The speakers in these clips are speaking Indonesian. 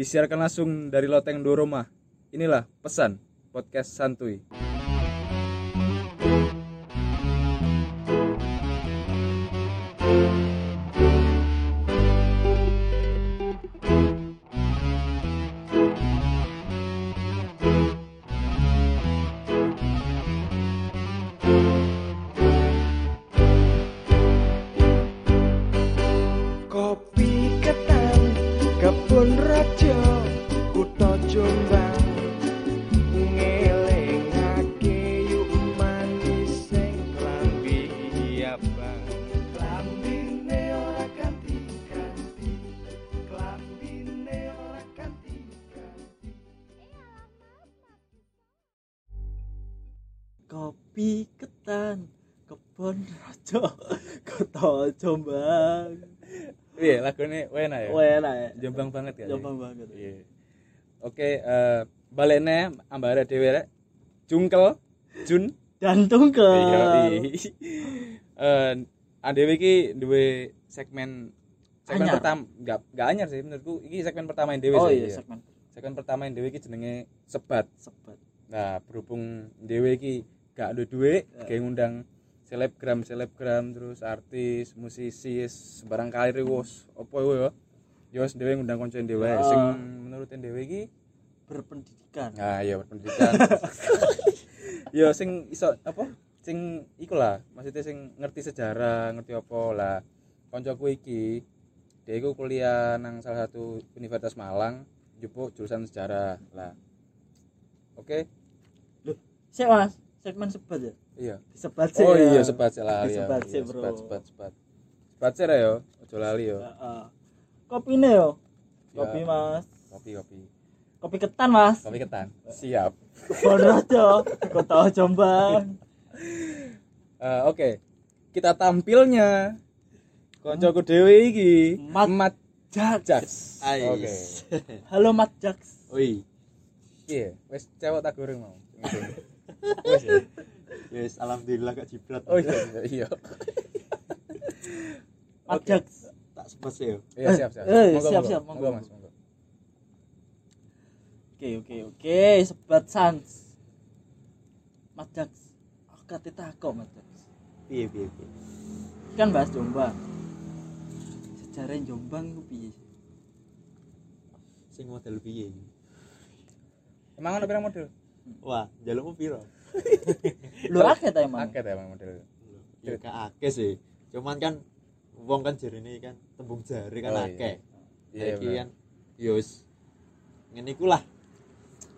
disiarkan langsung dari loteng Doroma. Inilah pesan podcast santuy. Kopi ketan kebon rajo kota Jombang. Iya, lagunya enak ya. Enak ya. Jombang banget kan. Jombang banget. Iya. Oke, balene ambare dhewe rek. Jungkel, Jun dan Tungkel. Iya. Adewe iki duwe segmen anyar. Pertama enggak anyar sih menurutku. Iki segmen pertama dhewe. Oh iya, segmen pertama dhewe iki jenenge sebat. Nah, berhubung dhewe iki gak ada duit, kayak ngundang selebgram terus artis, musisi, sebarang kali wos, opo yo, yos dewe ngundang koncoen dewe, sing menurutin dewe ki berpendidikan. Nah iya berpendidikan. Yo sing iso apa? Sing iku lah, maksudnya sing ngerti sejarah, ngerti opo lah. Koncoku iki, dia iku kuliah nang salah satu Universitas Malang, jupuk jurusan sejarah lah. Oke. Loh, sik Mas. Segmen sebat ya? Iya. Sebat sih. Oh iya, sebat sih lah. Sebat sih, Bro. Sebat. Sebat sih ya, ojo lali ya. Heeh. Kopine yo. Kopi, Mas. Kopi ketan, Mas. Kopi ketan. Siap. Bodoh yo. Kota Jombang. Oke. Kita tampilnya koncoku dhewe iki, Mat Jaks. Oke. Halo Mat Jaks. Oi. Iya, wis cewek tak goreng mau. Yes, alhamdulillah gak jibrat. Oh iya. Ajak tak sebes ya. Iya, siap. Siap. Monggo Mas, monggo. Oke, sebat sans. Majak. Aku kate takok, Majak. Piye. Kan bahas Jombang. Sejarah Jombang iku piye? Sing model piye? Emang ana pirang model? Wah, jalukmu piro? Lho akeh ta emang. Akeh ta emang model. Ya gak akeh sih. Cuman kan wong kan jerene kan tembung jari kan akeh. Iya kan. Ya wis. Ngene iku lah.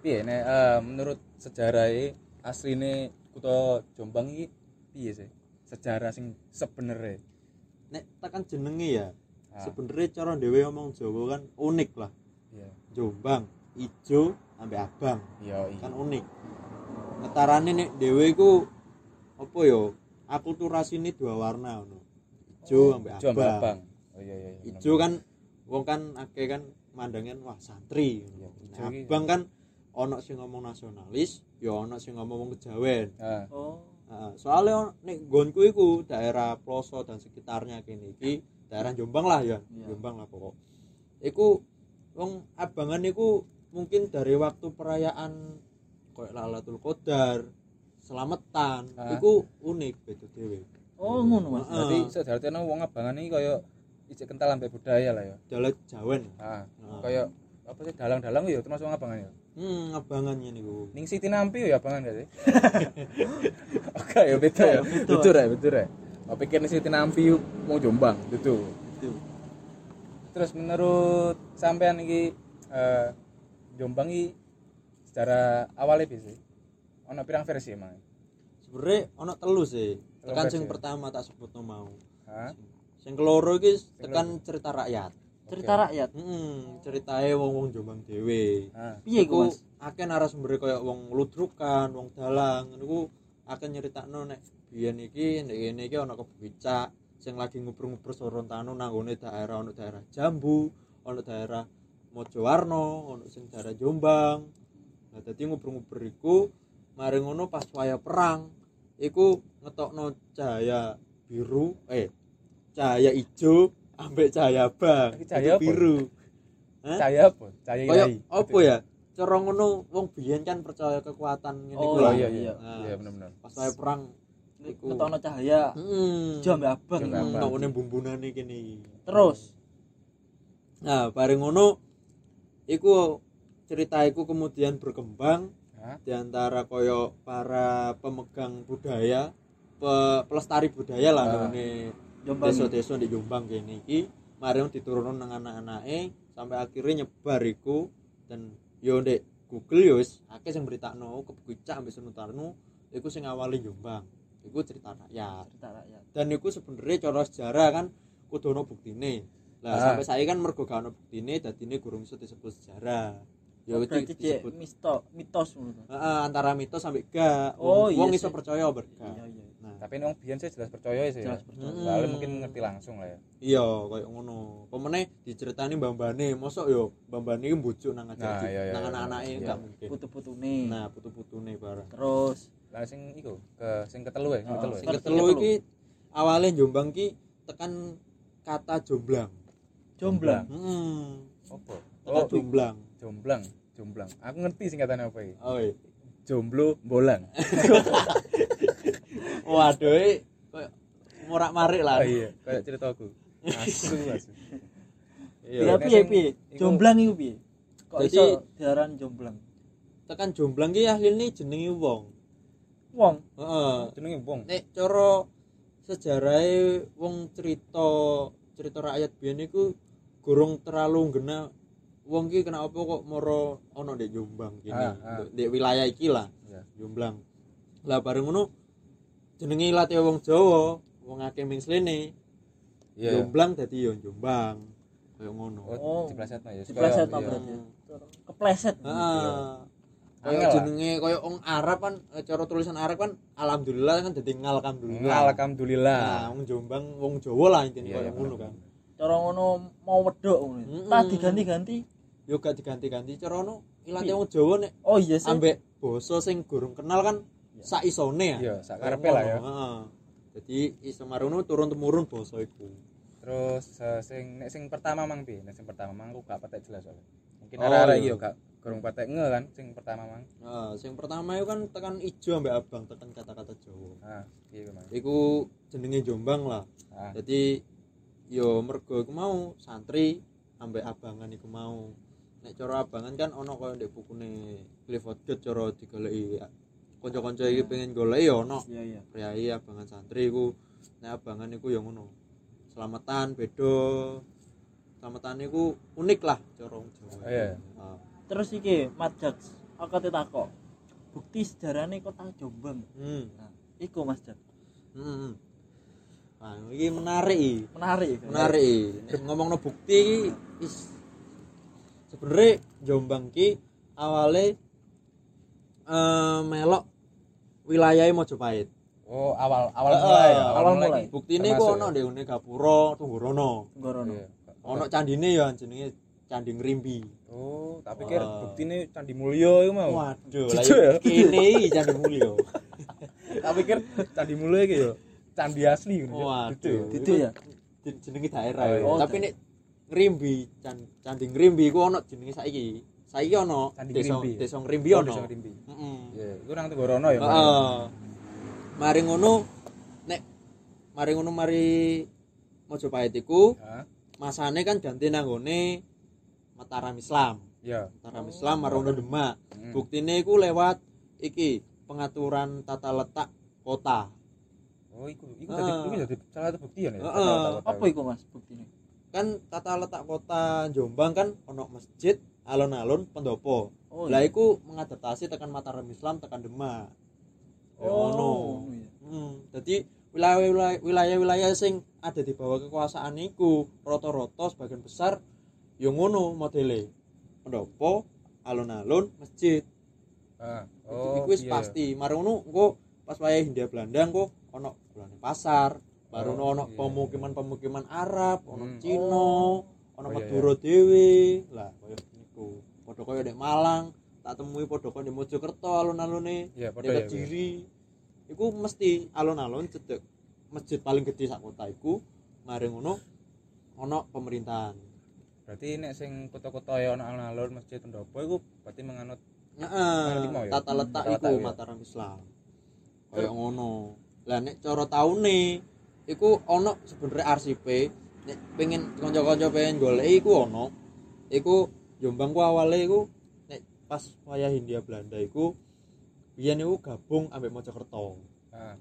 Piye nek menurut sejarahe asline kutha Jombang iki piye sih? Sejarah sing sebenere. Nek tekan jenenge ya. Sebenere cara dhewe omong Jawa kan unik lah. Iya. Jombang, ijo ambek abang. Iya. Kan unik. Ngetarane nek dhewe iku apa ya? Akulturasine dua warna ngono. Ijo ambek abang. Oh iya. Ijo kan wong kan akeh kan mandangen wah santri. Nah, abang kan ana sing ngomong nasionalis, ya ana sing ngomong kejawen. Heeh. Oh. Heeh. Soale nek nggonku iku daerah Ploso dan sekitarnya kene iki, daerah Jombang lah ya. Jombang lah pokok. Iku wong abangan iku mungkin dari waktu perayaan koyo Lailatul Qadar, Slametan, iku unik beda dhewe. Oh ngono Mas. Dadi sejarahane wong abangan iki koyo ijek kental ambek budaya lah ya. Dalang Jawen. Heeh. Koyo apa sih dalang-dalang ya termasuk wong abangan ya. Abangan niku. Ning Siti Nampi ya abangan gak sih? Oke ya betul ya. Betul ya. Apa pikir ning Siti Nampi wong Jombang, betul. Terus menurut sampean iki Jombang iki secara awalnya piye? Ana pirang versi emang. Sebenere ana 3 sih. Tekan sing pertama tak sebutno mau. Hah? Sing keloro iki tekan cerita rakyat. Okay. Cerita rakyat. Ceritae wong-wong Jombang dhewe. Piye iku Mas? Akeh narasumber kaya wong ludrukan, wong dalang ngono iku akeh nyeritakno nek biyen iki nek kene iki ana kebicak sing lagi ngubur-ngubur sorontano nang ngone daerah ana daerah Jambu, ana daerah Mojowarno, ana sing daerah Jombang. Nah, dadi ngubur-ngubur iku mari ngono pas waya perang iku ngetokno cahaya biru cahaya ijo ambek cahaya abang. Cahaya biru. Percaya apa? Percaya kiai. Apa ya? Cara ngono wong biyen kan percaya kekuatan ngene kuwi. Oh iya iya. Iya bener-bener. Pas saya perang niku ketono cahaya. Heeh. Jambe abang nang bumbunane kene. Terus nah, bareng ngono iku ceritaiku kemudian berkembang di antara koyo para pemegang budaya, pelestari budaya lah ngene. Desa-desa di Jombang kene iki, mari diturunno nang anak-anake sampai akhirnya nyebar iku dan yo ndek Google yo wis akeh sing mritakno kebecak ambek Sunotarno iku sing awali Jombang. Iku cerita rakyat, cerita rakyat. Dan iku sebenarnya cara sejarah kan kudu ono buktine. Lah sampai saiki kan mergo gak ono buktine dadine gurung iso disebut sejarah. Ya wis disebut mitos ngono. Heeh, antara mitos sampe gak wong iso percaya berkah. Iya. Nah, tapi wong biyen sih jelas percaya sih. Jelas percaya. Soale mungkin ngerti langsung lah ya. Iya, koyo ngono. Pemene diceritani mbambane, mosok yo mbambane iki mbujuk nang aja nang anak-anake gak mungkin. Putu-putune. Nah, putu-putune bareng. Terus lah sing iku ke sing ketelu ya, sing ketelu iki awale Jombang ki tekan kata jomblang. Jomblang. Heeh. Apa? Kata jomblang. Jomblang. Aku ngerti singkatane apa iki. Oh, iya. Jomblo bolang. Waduh, koyo morak-marik lah. Oh, iya, koyo ceritaku. Asu. Iya, piye? Jomblang iku piye? Kok iso diaran jomblang? Tekan jomblang ki ahline jenenge wong. Wong. Heeh, jenenge wong. Nek cara sejarahe wong cerita rakyat biyen iku gorong terlalu ngena wong ki kenapa kok moro ana ndek Jombang kene ndek wilayah iki lah Jomblang lah bareng ngono jenenge ilate wong Jawa wong akeh ming slene Jomblang dadi yo Jombang kaya ngono diplesetno ya diplesetno berarti kepleset kaya jenenge kaya wong Arab kan cara tulisan Arab kan alhamdulillah kan dadi alhamdulillah nah wong Jombang wong Jawa lah intine kaya ngono kan cara ngono mau wedok ngono. Tak diganti-ganti. Yo gak diganti-ganti cara ngono ilate wong Jawa nek ambek basa sing gurung kenal kan sak isone ya. Iya, sak karepe lah ya. Heeh. Dadi iso marono turun temurun basa iku. Terus sing pertama mang piye? Nek sing pertama mang aku gak patek jelas soalnya. Mungkin arek-arek yo gak gurung patek nge kan sing pertama mang. Heeh, sing pertama yo kan tekan ijo ambek abang tekan kata-kata Jawa. Heeh, piye mang? Iku jenenge Jombang lah. Dadi yo mergo iku mau santri ambek abangan iku mau nek cara abangan kan ana koyo ndek bukune Clifford Geertz cara digoleki kanca-kanca iki pengen goleki ana priayi abangan santri iku nek abangan iku yo ngono selamatan beda selamatan iku unik lah cara Jawa. Terus iki Madjak aku takok bukti sejarahne kota Jombang. Nah iku Mas Jak. Ah, ini menarik. Ngomongno bukti sebenarnya Jombang ki awale melok wilayahe Majapahit. Oh, awal mulai. Buktine ku ana ndek ngene Gapura Tunggorono. Ana candine ya jenenge Candi Ngrimbi. Oh, tapi kira buktine Candi Mulya iku mau. Waduh, lha kene Candi Mulya. Tak pikir Candi Mulya iki ya candi asli ngono. Itu ya jenenge daerah. Tapi nek Ngrimbi, Candi Ngrimbi iku ana jenenge saiki. Saiki ana desa Ngrimbi ana. Heeh. Ya, iku nang Tenggorono ya. Heeh. Mari ngono nek mari Majapahit iku, masane kan ganti nang gone Mataram Islam. Iya. Mataram Islam marono Demak. Buktine iku lewat iki pengaturan tata letak kota. Oh, iku dadi salah satu bukti ya. Apa iku Mas buktine? Kan tata letak kota Jombang kan ana masjid, alun-alun, pendopo. Lah iku mengadaptasi tekan Mataram Islam tekan Demak. Dadi wilayah-wilayah sing ada di bawah kekuasaan iku rata-rata sebagian besar ya ngono modele. Pendopo, alun-alun, masjid. Iku wis pasti. Mari ngono engko pas wayahe Hindia Belanda engko ono bulan pasar, baru ono pemukiman-pemukiman Arab, ono Cina, ono Madura dhewe. Lah koyo niku. Padha koyo ndek Malang, tak temui padha koyo ndek Mojokerto alun-alune, ndek Kediri. Iku mesti alun-alun cedhek masjid paling gede sak kota iku, mari ngono ono pemerintahan. Berarti nek sing kota-kota ya ana alun-alun masjid Pendopo iku berarti menganut tata letak iku Mataram Islam. Kaya ngono. Lah nek cara taune iku ana sebenere arsipe, nek pengen kanca-kanca pengen goleki iku ana. Iku Jombang ku awale iku nek pas wayah Hindia Belanda iku biyen iku gabung ambek Mojokerto. Heeh.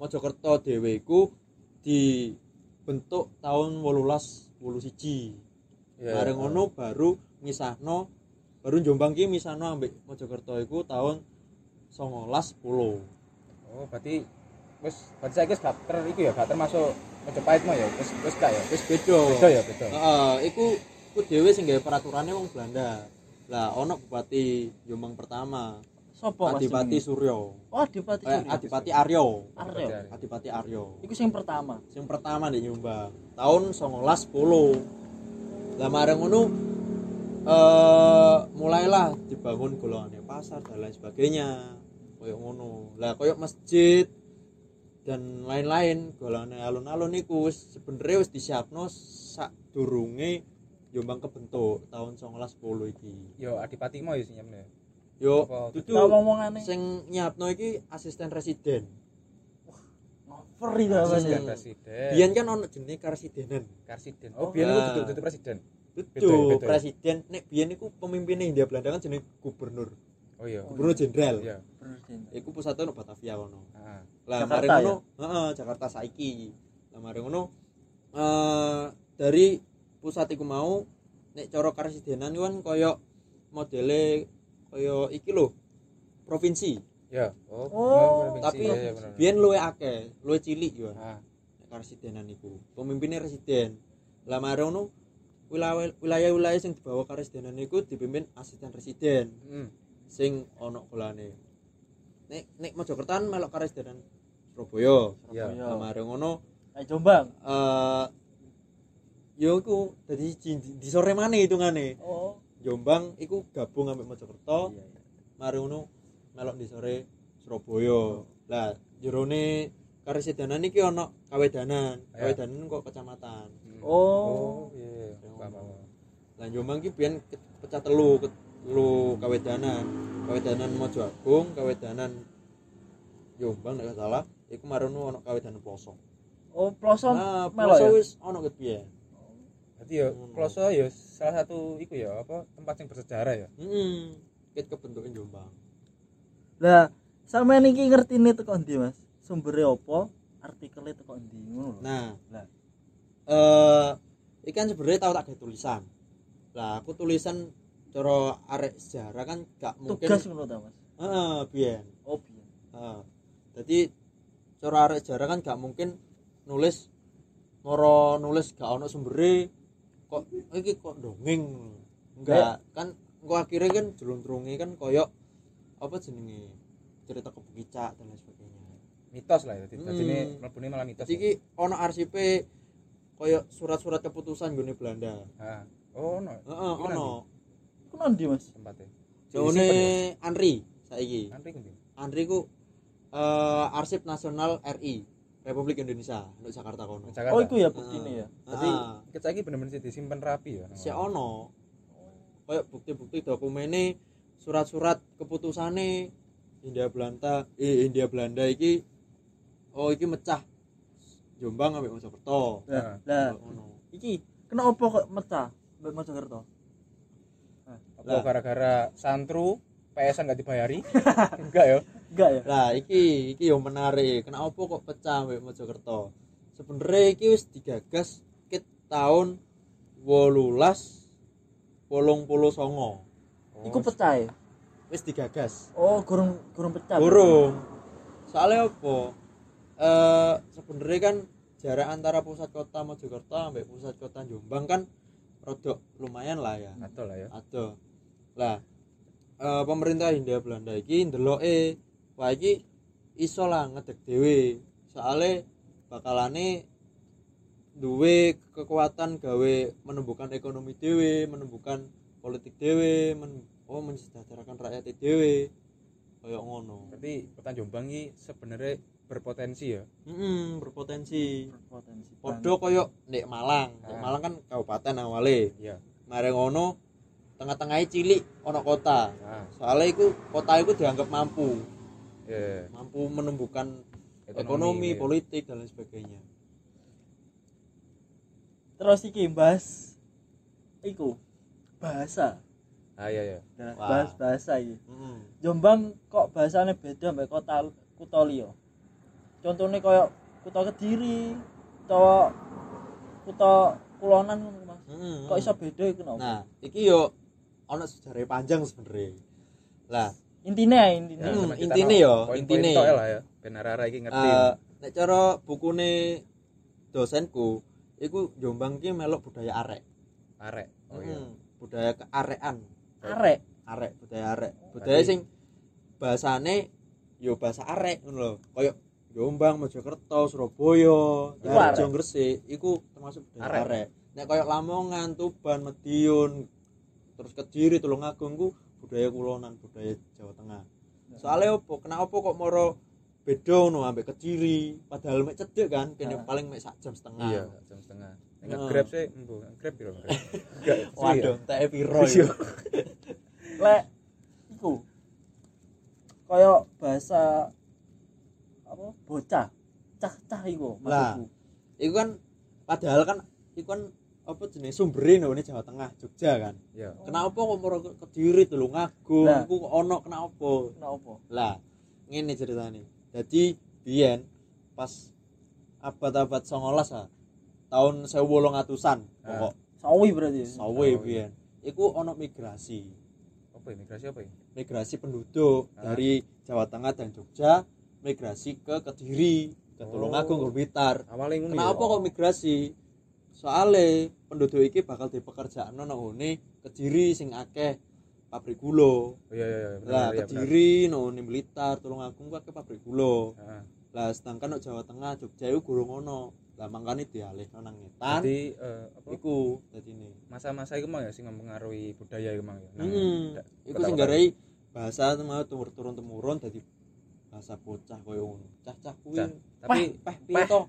Mojokerto dhewe iku dibentuk tahun 1881. Yeah. Bareng ngono baru misahno, baru Jombang ki misahno ambek Mojokerto iku tahun 1910. Oh, berarti wis berarti guys gak ter iku ya, gak termasuk Majapahitmu ya, wis gak ya, wis beda ya, beda. Heeh, iku dhewe sing gawe peraturane wong Belanda. Lah ana Bupati Jombang pertama. Sopo Adipati Suryo. Oh, Adipati Suryo. Adipati Aryo. Adipati Aryo. Iku sing pertama. Sing pertama ndek Jombang, tahun 1910. Lah mareng ngono mulailah dibangun golongane pasar dan lain sebagainya. Koyok ngono. Lah koyok masjid dan lain-lain golongane alun-alun niku sebenere wis disiapno sadurunge Jombang kebentuk tahun 1910 iki. Yo Adipati mau yo sing nyamne. Yo, itu sing nyiapno iki asisten residen. Wah, ngover iki asisten residen. Biyen kan ono jenenge karsidenan. Karsiden. Oh, biyen iku duduk presiden. Duduk presiden. Nek biyen iku pemimpine Hindia Belanda kan jenenge gubernur. Oh iya. Gubernur jenderal. Iya, gubernur jenderal. Iku pusate ono Batavia kono. Heeh. Lah mari ngono, heeh, Jakarta saiki. Lah mari ngono dari pusat iku mau nek cara karsidenan kan koyo modele koyo iki lho provinsi ya. Oh, tapi biyen luwe akeh, luwe cilik yo. Heeh. Karesidenan niku pemimpinnya residen. Lah marono wilayah-wilayah sing dibawa karesidenan niku dipimpin asisten residen. Sing ana golane. Nek Mojokerto melok karesidenan Surabaya. Lah marono ngono. Jombang. Yo iku dadi disore maneh hitungane. Oh. Jombang iku gabung ambek Mojokerto. Iya. Mari ngono melok di sore Surabaya. Lah jerone karesidenan iki ana kawedanan. Kawedanan kok kecamatan. Oh, iya. Lah Jombang iki biyen pecah telu kawedanan. Kawedanan Mojo Agung, kawedanan Jombang nek salah, iku mari ngono ana kawedanan Ploso. Oh, Ploso. Nah, Ploso wis ana ket piye? Berarti ya Kloso ya salah satu iku ya apa tempat yang bersejarah ya. Ket kebentukan Jombang. Lah sampean iki ngertine teko ndi Mas? Sumbere apa? Artikele teko ndi ngono lho. Nah. Iki kan sebenarnya tau tak gawe tulisan. Lah aku tulisan cara arek sejarah kan gak mungkin tugas ngono ta Mas. Biyen. Oh biyen. Dadi cara arek sejarah kan gak mungkin nulis moro nulis gak ono sumbere. Kok iki kok dongeng enggak kan engko akhire kan jluntrunge kan koyok apa jenenge cerita kebukicak dan lain sebagainya mitos lah ya dadine mlebune malah mitos iki ana arsipe koyok surat-surat keputusan gone Belanda. Heeh. Oh ono. Heeh ono. Ku nang ndi Mas tempate? Jone Anri saiki. Anri ku ndi? Anri ku Arsip Nasional RI Republik Indonesia untuk Jakarta kono. Oh iku ya buktine ya. Dadi iki saiki bener-bener disimpen rapi ya. Sik ono. Kayak bukti-bukti dokumene, surat-surat keputusane Hindia Belanda iki iki mecah Jombang ambek Mojokerto. Lah ngono. Iki kena apa kok mecah ambek Mojokerto? Apa gara-gara santru PS enggak dibayari? Enggak ya. Enggak ya. Lah iki yo menarik. Kenapa kok pecah mbek Mojokerto? Sebenere iki wis digagas ket tahun 1889. Iku pecah ya? Wis digagas. Oh, gurung pecah. Gurung. Soale opo? Sebenere kan jarak antara pusat kota Mojokerto ambek pusat kota Jombang kan rodok lumayan lah ya. Ado lah ya. Ado. Lah pemerintah Hindia Belanda iki ndeloke wae iki iso lah ngedeg dhewe soalé bakalane duwe kekuatan gawe menumbuhkan ekonomi dhewe, menumbuhkan politik dhewe, mensejahterakan rakyat dhewe kaya ngono. Tapi kota Jombang iki sebenere berpotensi ya. Berpotensi. Podo koyo nek Malang. Nek Malang kan kabupaten awale. Iya. Mare ngono tengah-tengahe cilik ana kota. Soale iku kota iku dianggap mampu. Mampu menumbuhkan ekonomi, politik dan lain sebagainya. Terus iki bahas iku bahasa. Iya. Nah, bahas bahasa iki. Jombang kok bahasane beda mbek kota liya. Contohnya koyo kota Kediri, utawa kota Kulonan ngono Mas. Kok iso beda iku no? Nah, iki yo ana sejarah panjang sebenarnya. Lah, intine tok ya ben arek-arek iki ngerti. Nek cara bukune dosenku, iku Jombang iki melok budaya arek. Arek. Oh iya. Budaya kearekan. Arek, budaya arek. Budaya sing bahasane yo bahasa arek ngono lho. Koyo Jombang, Mojokerto, Surabaya, Tarjo, Gresik iku termasuk budaya arek. Nek koyo Lamongan, Tuban, Madiun, terus Kediri, Tulungagung ku budaya Kulonan, budaya Jawa Tengah. Soale opo? Kena opo kok moro beda ngono ambek Kediri? Padahal mek cedhek kan, kene paling mek sak jam setengah. Iya, jam setengah. Nek grab sih embo, grab piro? Waduh, teke piro iki. Lek iku koyo bahasa apa bocah cah-cah iku maksudku. Iku kan padahal kan iku kan apa jenenge sumbere nang Jawa Tengah, Jogja kan. Iya. Kenapa kok moro Kediri, Tulungagung iku kok ana kenapa? Kenapa? Lah, ngene ceritane. Dadi biyen pas abad-abad 19 ah, tahun 1800-an pokok. Sawi berarti. Sawi biyen. Iku ana migrasi. Apa migrasi apa iki? Migrasi penduduk dari Jawa Tengah dan Jogja. Migrasi ke Kediri, ke Tulungagung, ke Blitar. Kenapa kok migrasi? Soale penduduk iki bakal dipekerjakno nang ngene Kediri sing akeh pabrik gula. Iya. Lah Kediri nang ngene Blitar, Tulungagung akeh pabrik gula. Heeh. Lah sedangkan nang Jawa Tengah, Jogja iku gurung ono. Lah mangkane dialihno nang ngetan. Dadi apa iku dadine. Masa-masa iku mang ya sing mempengaruhi budaya iku mang ya. Iku sing garai bahasa mau turun-temurun dadi bahasa bocah koyo ngono. Cah-cah kuwi tapi piye to?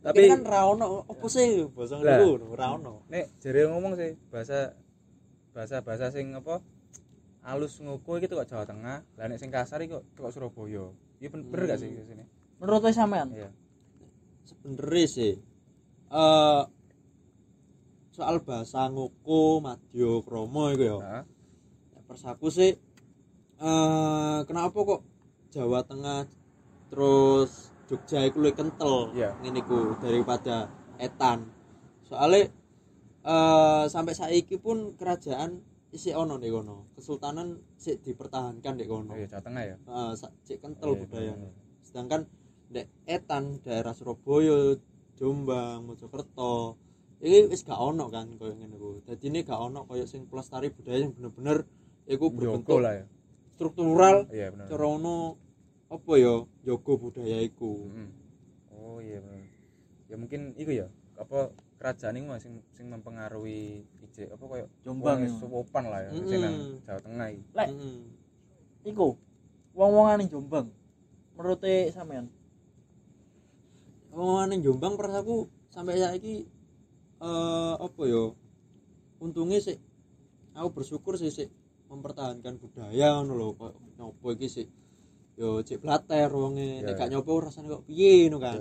Tapi kan ra ono opo sih bahasa ngono ra ono. Nek jare ngomong sih bahasa sing apa alus ngoko iki kok Jawa Tengah, lah nek sing kasar iki kok Surabaya. Iya bener gak sih sini? Menurut kowe sampean? Iya. Sebenere sih soal bahasa ngoko, madya, krama iku ya. Heeh. Persaku sih kenapa kok Jawa Tengah terus Jogja iku luwih kental ngene iku daripada etan. Soale sampai saiki pun kerajaan isih ono nek kono. Kesultanan sik dipertahankan nek kono. Oh ya Jawa Tengah ya. Heeh, sik kental budayane. Sedangkan nek etan daerah Surabaya, Jombang, Mojokerto iki wis gak ono kan koyo ngene iku. Dadine gak ono koyo sing pelestari budaya yang bener-bener iku berbentuk lah ya. Struktural cara ono apa ya jaga budaya iku. Oh iya bener. Ya mungkin iku ya apa kerajaan iku sing mempengaruhi ijek apa koyo Jombang wis sopan lah ya sing nang Jawa Tengah iki. Lek iku wong-wongane Jombang menurut e sampean. Wong-wongane Jombang perasaku sampai saiki apa ya untunge sik aku bersyukur sik mempertahankan budaya ngono lho kok nyopo iki sih yo cek blater wonge nek gak nyopo rasane kok piye ngono kan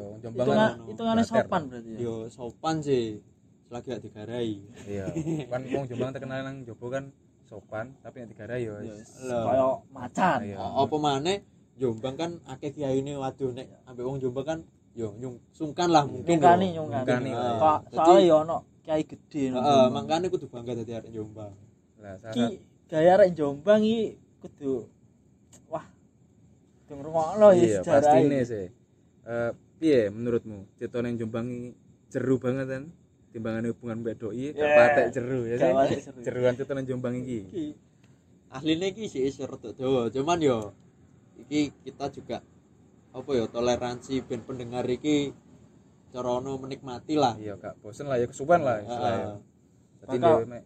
hitungane sopan berarti ya yo sopan sih selagi gak digarai iya kan wong Jombang terkenal nang jopo kan sopan tapi nek digarai yo koyo macan apa maneh Jombang kan akeh kiyaine waduh nek ambek wong Jombang kan yo sungkan lah mungkin nyungkani kok soalé yo ono kiai gedhe heeh mangkane kudu bangga dadi arek Jombang lah sarat gaya arek Jombang iki kudu wah kudu ngrungokno ya sejarah pastine sih. Piye menurutmu cetone Jombang iki jeru banget kan timbangane hubungan mbek doi gak patek jeru ya sih. Jeruan cetone Jombang iki. Ahline iki sih rada dawa cuman yo iki kita juga apa ya toleransi ben pendengar iki cara ono menikmati lah. Iya gak bosen lah ya kesuwen lah istilahnya. Dadi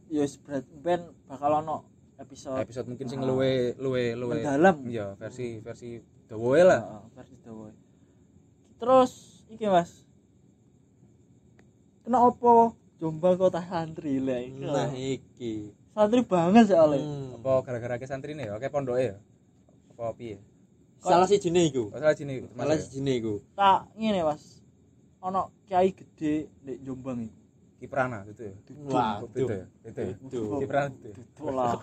yo ben bakal ono episode mungkin sing luwe mendalam ya versi dawa lah versi dawa Terus iki Mas. Kena opo? Jombang kota santri lah iki. Nah iki. Santri banget soalé. Apa gara-gara ke santrine ya, ke pondoke ya. Apa piye? Salah sijine iku. Salah sijine iku. Salah sijine iku. Tak ngene Mas. Ana kiai gedhe nek Jombang iki. Kiprana gitu ya. Wah, itu. Kiprana itu. Lah.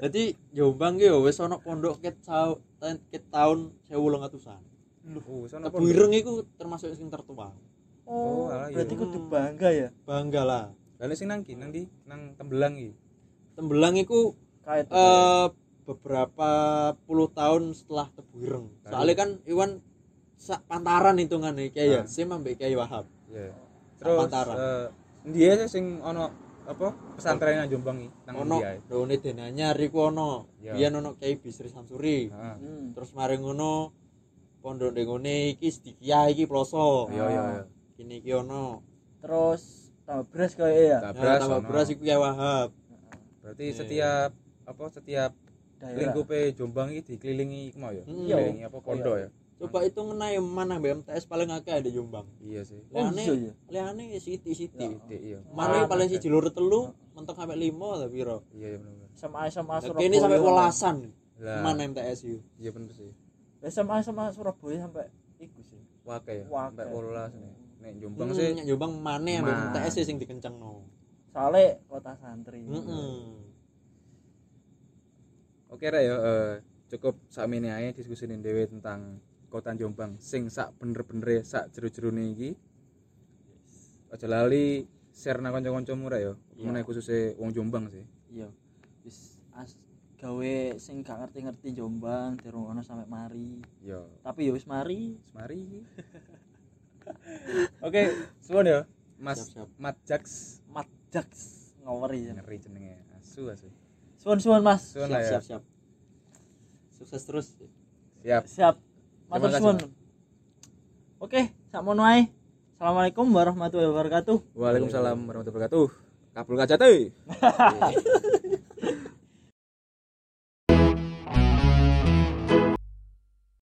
Dadi Jombang ki ya wis ana pondok ket taun 1800-an. Lho, sono pondok. Buireng iku termasuk sing tertua. Oh, berarti kudu bangga ya? Bangga lah. Lah nek sing nang ki, nang ndi? Nang Tembelang iki. Tembelang iku beberapa puluh tahun setelah Tebuireng. Soalnya kan Iwan sak pantaran hitungane iki ya, sing ambek Kiai Wahab. Iya. Terus pantaran. Ndi sing ana apa pesantren nang Jombang iki nang India. Ono dene dene anyar iku ono. Biyen ono Kiai Bisri Samsuri. Terus mari ngono pondok ngene iki Sedikiyah iki ploso. Iya. Kene iki ono. Terus Tabras koe ya. Tabras iku Kiai Wahab. Berarti setiap lingkupe Jombang iki dikelilingi iku mau ya. Kelilingi apa pondok ya. Coba itu ngenai mana BMTS paling akeh ada Jombang. Iya sih. Liane siti. Iya. Mari paling siji lur telu, mentok sampai 5 ta piro. Iya bener. SMA Surabaya. Kene sampai welasan. Mana MTS yo. Iya bener sih. SMA Surabaya sampai iku sih. Wakai ya. Sampai 18 nek Jombang sih. Nek Jombang maneh ambek MTS sing dikencengno. Soale kota santri. Oke ra yo cukup sakmene ae diskusine dhewe tentang Kota Jombang sing sak bener-bener sak jero-jerone iki. Aja lali share nang kanca-kancamu ra ya. Meneh khususe wong Jombang sih. Iya. Wis gawe sing gak ngerti-ngerti Jombang dirungono sampe mari. Iya. Tapi ya wis mari. Mari iki. Oke, suwun ya. Mas Matjaks ngaweri ya. Ngeri jenenge. Asu. Suwun Mas. Siap. Sukses terus. Siap. Matur suwun. Oke, sakmono ae. Assalamualaikum warahmatullahi wabarakatuh. Waalaikumsalam warahmatullahi wabarakatuh. Kabul kajate.